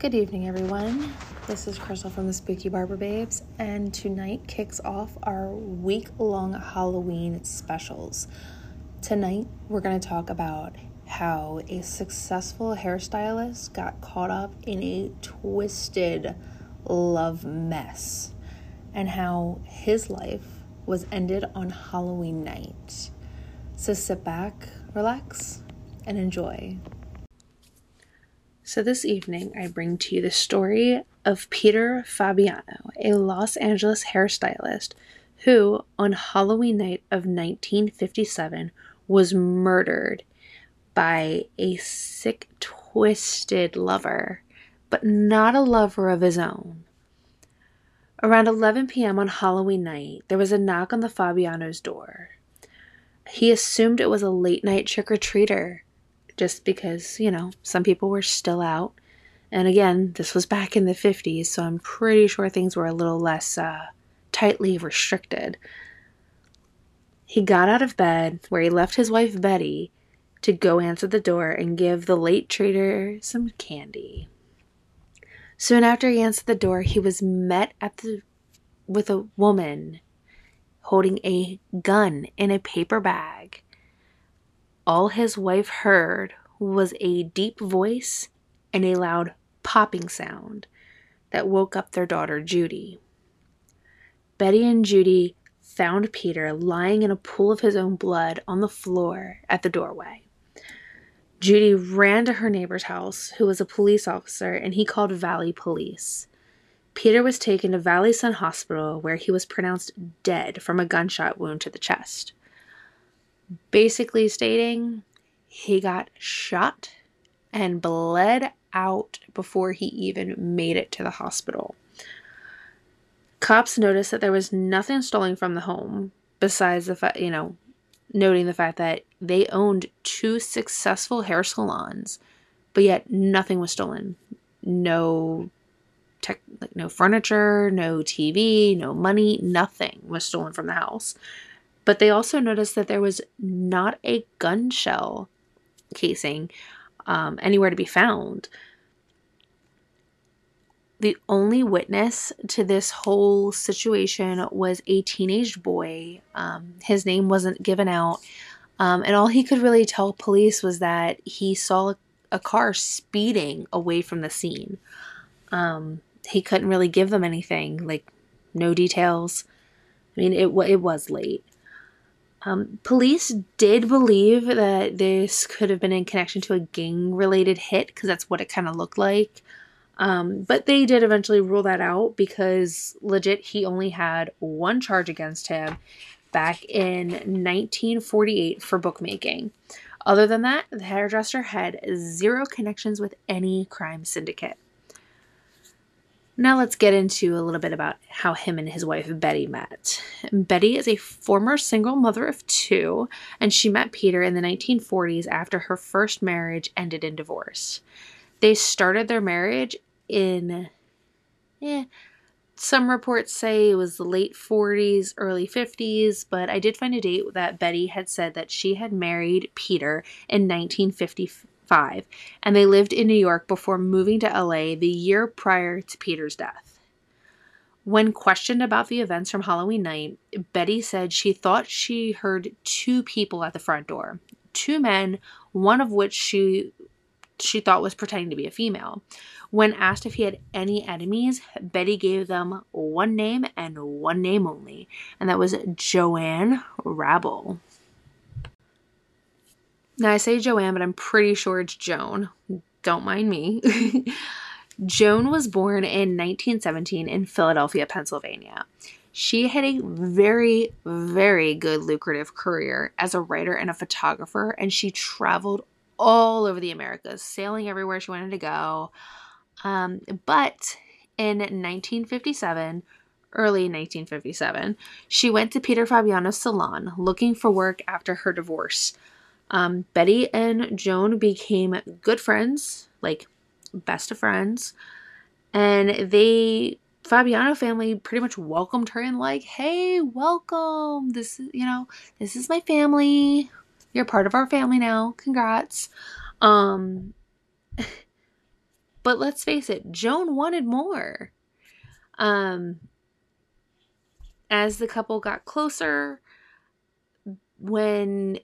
Good evening, everyone. This is Crystal from the Spooky Barber Babes, and tonight kicks off our week-long Halloween specials. Tonight, we're going to talk about how a successful hairstylist got caught up in a twisted love mess, and how his life was ended on Halloween night. So sit back, relax, and enjoy. So this evening, I bring to you the story of Peter Fabiano, a Los Angeles hairstylist who, on Halloween night of 1957, was murdered by a sick, twisted lover, but not a lover of his own. Around 11 p.m. on Halloween night, there was a knock on the Fabiano's door. He assumed it was a late-night trick-or-treater, just because, you know, some people were still out. And again, this was back in the 50s, so I'm pretty sure things were a little less tightly restricted. He got out of bed, where he left his wife Betty, to go answer the door and give the late treater some candy. Soon after he answered the door, he was met with a woman holding a gun in a paper bag. All his wife heard was a deep voice and a loud popping sound that woke up their daughter, Judy. Betty and Judy found Peter lying in a pool of his own blood on the floor at the doorway. Judy ran to her neighbor's house, who was a police officer, and he called Valley Police. Peter was taken to Valley Sun Hospital, where he was pronounced dead from a gunshot wound to the chest, basically stating he got shot and bled out before he even made it to the hospital. Cops noticed that there was nothing stolen from the home, besides the fact, noting the fact that they owned two successful hair salons, but yet nothing was stolen. No furniture, no TV, no money, nothing was stolen from the house. But they also noticed that there was not a gun shell casing anywhere to be found. The only witness to this whole situation was a teenage boy. His name wasn't given out. And all he could really tell police was that he saw a car speeding away from the scene. He couldn't really give them anything, no details. I mean, it was late. Police did believe that this could have been in connection to a gang-related hit, because that's what it kind of looked like. But they did eventually rule that out, because legit, he only had one charge against him back in 1948 for bookmaking. Other than that, the hairdresser had zero connections with any crime syndicate. Now let's get into a little bit about how him and his wife Betty met. Betty is a former single mother of two, and she met Peter in the 1940s after her first marriage ended in divorce. They started their marriage in, some reports say it was the late 40s, early 50s, but I did find a date that Betty had said that she had married Peter in 1955. And they lived in New York before moving to LA the year prior to Peter's death. When questioned about the events from Halloween night, Betty said she thought she heard two people at the front door, two men, one of which she thought was pretending to be a female. When asked if he had any enemies, Betty gave them one name and one name only, and that was Joan Rabble. Now, I say Joanne, but I'm pretty sure it's Joan. Don't mind me. Joan was born in 1917 in Philadelphia, Pennsylvania. She had a very, very good lucrative career as a writer and a photographer, and she traveled all over the Americas, sailing everywhere she wanted to go. But in 1957, early 1957, she went to Peter Fabiano's salon looking for work after her divorce. Betty and Joan became good friends, best of friends, and the Fabiano family pretty much welcomed her and hey, welcome, this is my family, you're part of our family now, congrats. But let's face it, Joan wanted more. As the couple got closer, when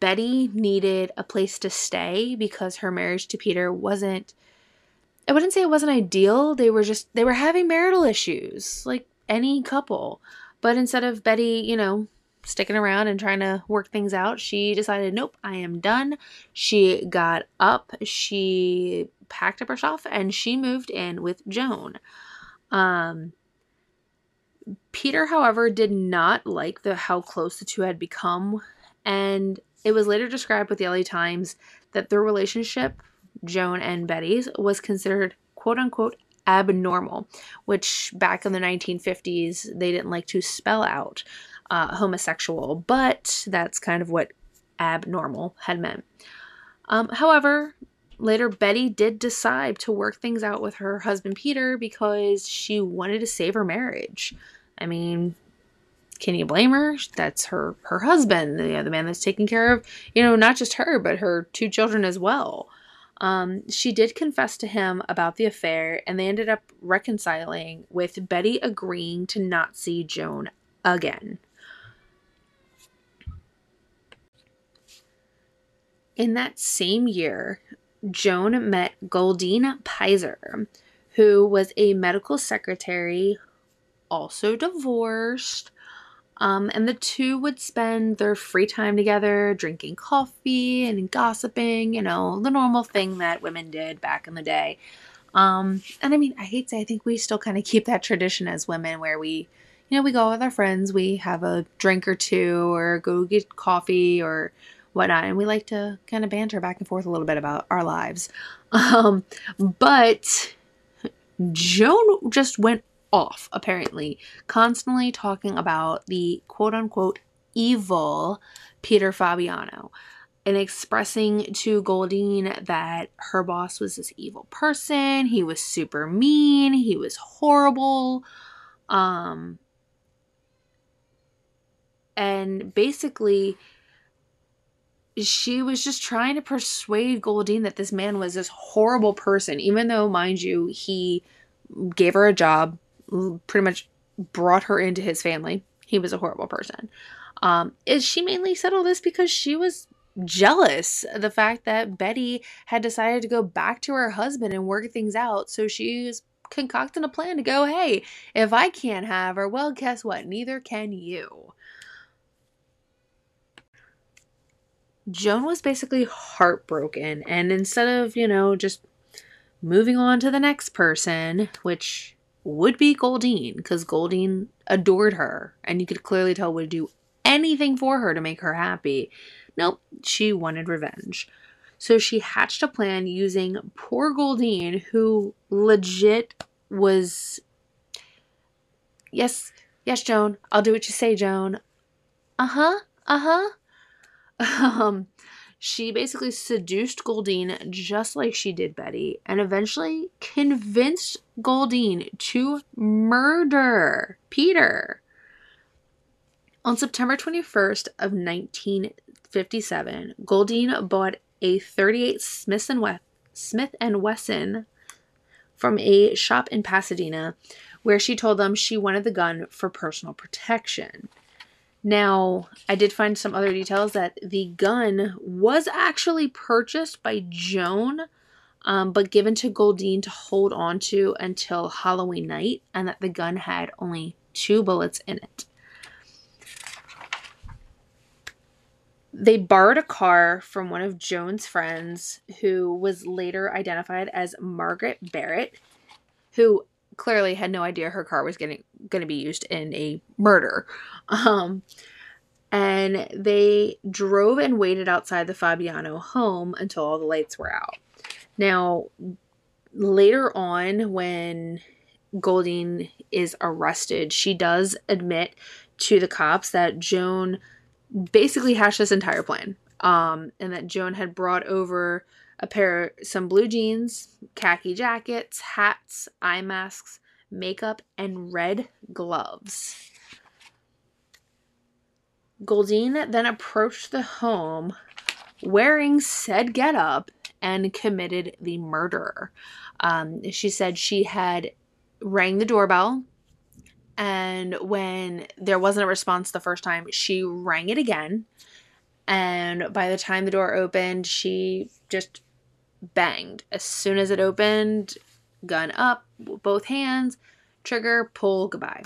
Betty needed a place to stay because her marriage to Peter wasn't, I wouldn't say it wasn't ideal. They were having marital issues like any couple. But instead of Betty, you know, sticking around and trying to work things out, she decided, nope, I am done. She got up, she packed up her stuff, and she moved in with Joan. Peter, however, did not like how close the two had become. And it was later described with the LA Times that their relationship, Joan and Betty's, was considered quote-unquote abnormal, which back in the 1950s, they didn't like to spell out homosexual, but that's kind of what abnormal had meant. However, later Betty did decide to work things out with her husband Peter because she wanted to save her marriage. I mean, can you blame her? That's her husband, the man that's taking care of, you know, not just her, but her two children as well. She did confess to him about the affair, and they ended up reconciling with Betty agreeing to not see Joan again. In that same year, Joan met Goldine Pizer, who was a medical secretary, also divorced, and the two would spend their free time together drinking coffee and gossiping, you know, the normal thing that women did back in the day. And I mean, I hate to say, I think we still kind of keep that tradition as women where we, you know, we go with our friends, we have a drink or two or go get coffee or whatnot. And we like to kind of banter back and forth a little bit about our lives. But Joan just went off, apparently, constantly talking about the quote-unquote evil Peter Fabiano and expressing to Goldine that her boss was this evil person, he was super mean, he was horrible, and basically she was just trying to persuade Goldine that this man was this horrible person, even though, mind you, he gave her a job, pretty much brought her into his family. He was a horrible person. She mainly said all this because she was jealous of the fact that Betty had decided to go back to her husband and work things out. So she's concocting a plan to go, hey, if I can't have her, well, guess what? Neither can you. Joan was basically heartbroken. And instead of, you know, just moving on to the next person, which would be Goldine, because Goldine adored her and you could clearly tell would do anything for her to make her happy. Nope, she wanted revenge. So she hatched a plan using poor Goldine, who legit was, yes, Joan, I'll do what you say, Joan. She basically seduced Goldine just like she did Betty and eventually convinced Goldine to murder Peter. On September 21st of 1957, Goldine bought a .38 Smith & Wesson from a shop in Pasadena where she told them she wanted the gun for personal protection. Now, I did find some other details that the gun was actually purchased by Joan, but given to Goldine to hold on to until Halloween night, and that the gun had only 2 bullets in it. They borrowed a car from one of Joan's friends, who was later identified as Margaret Barrett, who clearly had no idea her car was going to be used in a murder. And they drove and waited outside the Fabiano home until all the lights were out. Now, later on, when Goldine is arrested, she does admit to the cops that Joan basically hatched this entire plan. And that Joan had brought over some blue jeans, khaki jackets, hats, eye masks, makeup, and red gloves. Goldine then approached the home wearing said getup and committed the murder. She said she had rang the doorbell, and when there wasn't a response the first time, she rang it again. And by the time the door opened, she just banged. As soon as it opened, gun up, both hands, trigger, pull, goodbye.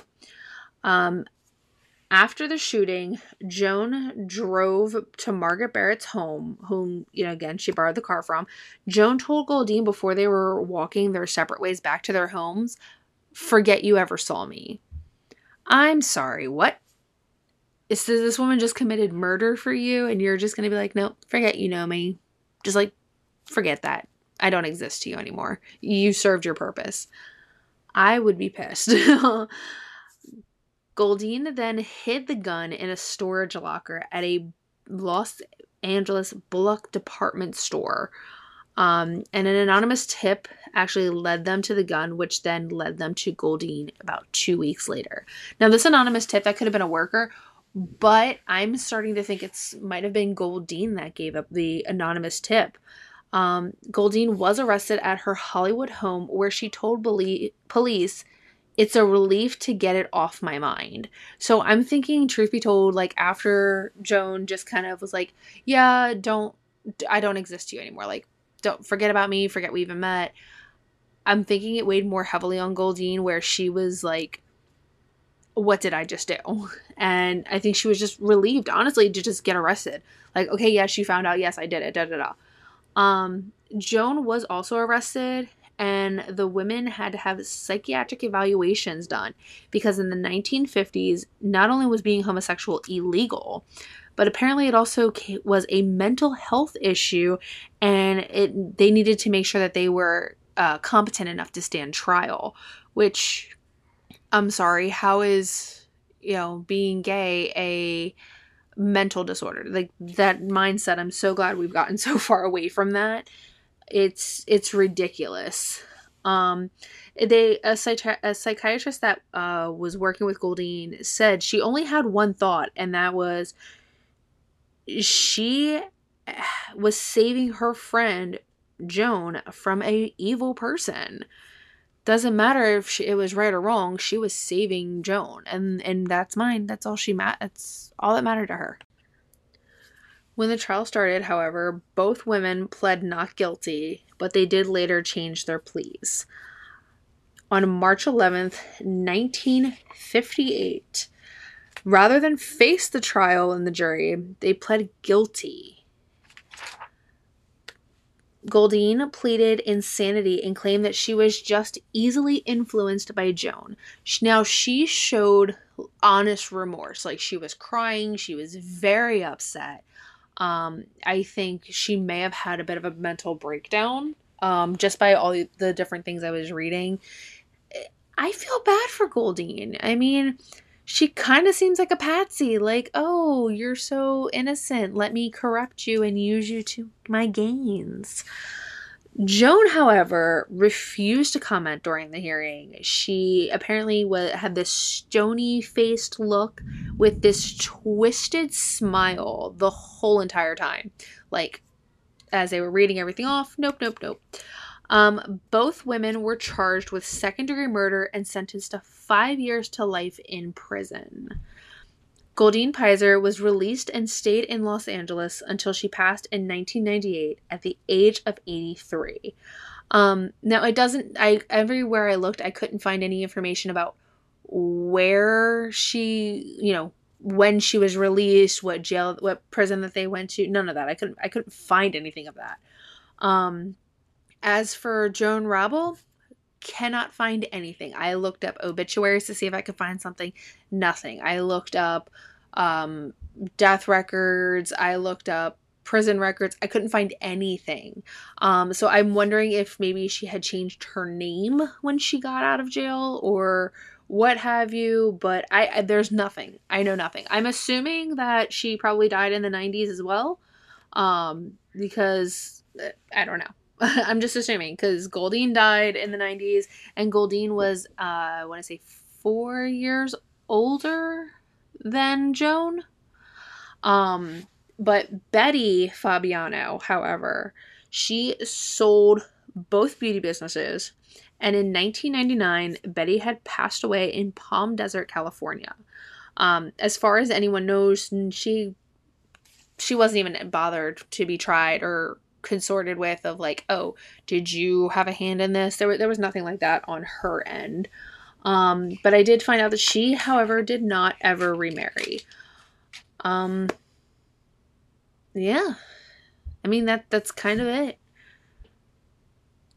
After the shooting, Joan drove to Margaret Barrett's home, whom, you know, again, she borrowed the car from. Joan told Goldine before they were walking their separate ways back to their homes, "Forget you ever saw me." I'm sorry, what? So this woman just committed murder for you, and you're just going to be like, "Nope, forget you know me. Just, like, forget that. I don't exist to you anymore. You served your purpose." I would be pissed. Goldine then hid the gun in a storage locker at a Los Angeles Bullock Department store. And an anonymous tip actually led them to the gun, which then led them to Goldine about 2 weeks later. Now, this anonymous tip, that could have been a worker, but I'm starting to think it might have been Goldine that gave up the anonymous tip. Goldine was arrested at her Hollywood home, where she told police, "It's a relief to get it off my mind." So I'm thinking, truth be told, like, after Joan just kind of was like, "Yeah, I don't exist to you anymore. Like, don't forget about me. Forget we even met." I'm thinking it weighed more heavily on Goldine, where she was like, "What did I just do?" And I think she was just relieved, honestly, to just get arrested. Like, okay, yeah, she found out. Yes, I did it. Da da da. Joan was also arrested, and the women had to have psychiatric evaluations done, because in the 1950s, not only was being homosexual illegal, but apparently it also was a mental health issue, and they needed to make sure that they were competent enough to stand trial, which, I'm sorry, how is, you know, being gay a mental disorder? Like, that mindset, I'm so glad we've gotten so far away from that. It's ridiculous. A psychiatrist that was working with Goldine said she only had one thought, and that was she was saving her friend Joan from an evil person. Doesn't matter if it was right or wrong. She was saving Joan, and that's mine. That's all that's all that mattered to her. When the trial started, however, both women pled not guilty, but they did later change their pleas. On March 11th, 1958, rather than face the trial and the jury, they pled guilty. Goldine pleaded insanity and claimed that she was just easily influenced by Joan. Now, she showed honest remorse. Like, she was crying. She was very upset. I think she may have had a bit of a mental breakdown, just by all the different things I was reading. I feel bad for Goldine. I mean, she kind of seems like a patsy. Like, "Oh, you're so innocent. Let me corrupt you and use you to my gains." Joan, however, refused to comment during the hearing. She apparently had this stony-faced look with this twisted smile the whole entire time. Like, as they were reading everything off, nope, nope, nope. Both women were charged with second-degree murder and sentenced to 5 years to life in prison. Goldine Pizer was released and stayed in Los Angeles until she passed in 1998 at the age of 83. Now, everywhere I looked, I couldn't find any information about where she, you know, when she was released, what jail, what prison that they went to, none of that. I couldn't find anything of that. As for Joan Rabble, cannot find anything. I looked up obituaries to see if I could find something. Nothing. I looked up death records. I looked up prison records. I couldn't find anything. So I'm wondering if maybe she had changed her name when she got out of jail or what have you. But there's nothing. I know nothing. I'm assuming that she probably died in the 90s as well, because I don't know. I'm just assuming, because Goldine died in the 90s, and Goldine was, I want to say, 4 years older than Joan. But Betty Fabiano, however, She sold both beauty businesses, and in 1999, Betty had passed away in Palm Desert, California. As far as anyone knows, she wasn't even bothered to be tried or consorted with of like, oh, did you have a hand in this? There was nothing like that on her end. But I did find out that she, however, did not ever remarry. Yeah. I mean, that's kind of it.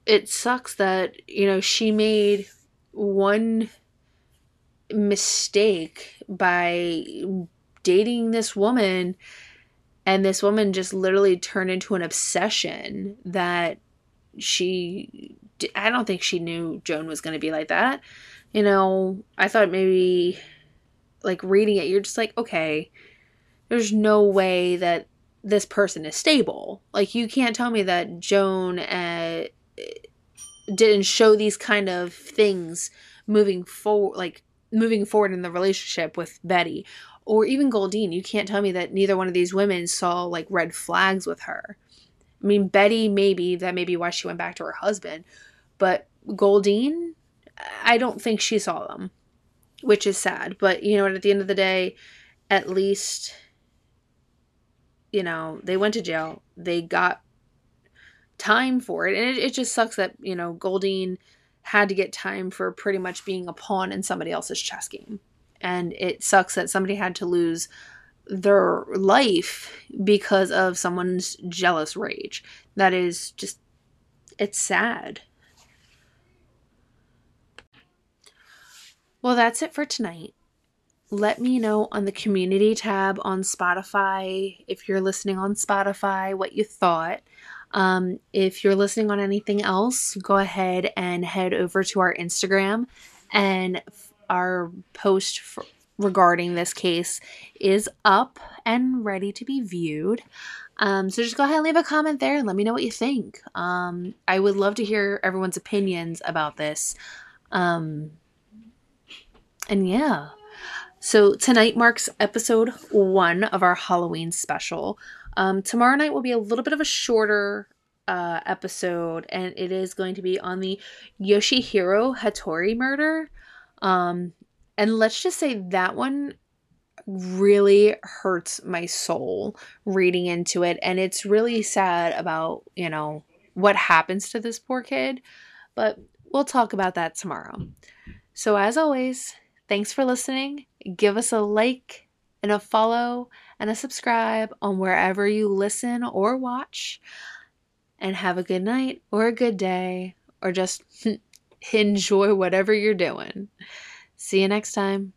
It sucks that, you know, she made one mistake by dating this woman, and this woman just literally turned into an obsession that I don't think she knew Joan was going to be like that. You know, I thought maybe, like, reading it, you're just like, okay, there's no way that this person is stable. Like, you can't tell me that Joan didn't show these kind of things moving forward in the relationship with Betty or even Goldine. You can't tell me that neither one of these women saw like red flags with her. I mean, Betty, maybe that may be why she went back to her husband, but Goldine, I don't think she saw them, which is sad. But you know, at the end of the day, at least, you know, they went to jail. They got time for it. And it just sucks that, you know, Goldine had to get time for pretty much being a pawn in somebody else's chess game. And it sucks that somebody had to lose their life because of someone's jealous rage. That is just, it's sad. Well, that's it for tonight. Let me know on the community tab on Spotify, if you're listening on Spotify, what you thought. If you're listening on anything else, go ahead and head over to our Instagram, and our post regarding this case is up and ready to be viewed. So just go ahead and leave a comment there and let me know what you think. I would love to hear everyone's opinions about this. And yeah. So tonight marks episode 1 of our Halloween special. Tomorrow night will be a little bit of a shorter episode, and it is going to be on the Yoshihiro Hattori murder. And let's just say that one really hurts my soul reading into it. And it's really sad about, you know, what happens to this poor kid. But we'll talk about that tomorrow. So as always, thanks for listening. Give us a like and a follow and a subscribe on wherever you listen or watch. And have a good night or a good day, or just enjoy whatever you're doing. See you next time.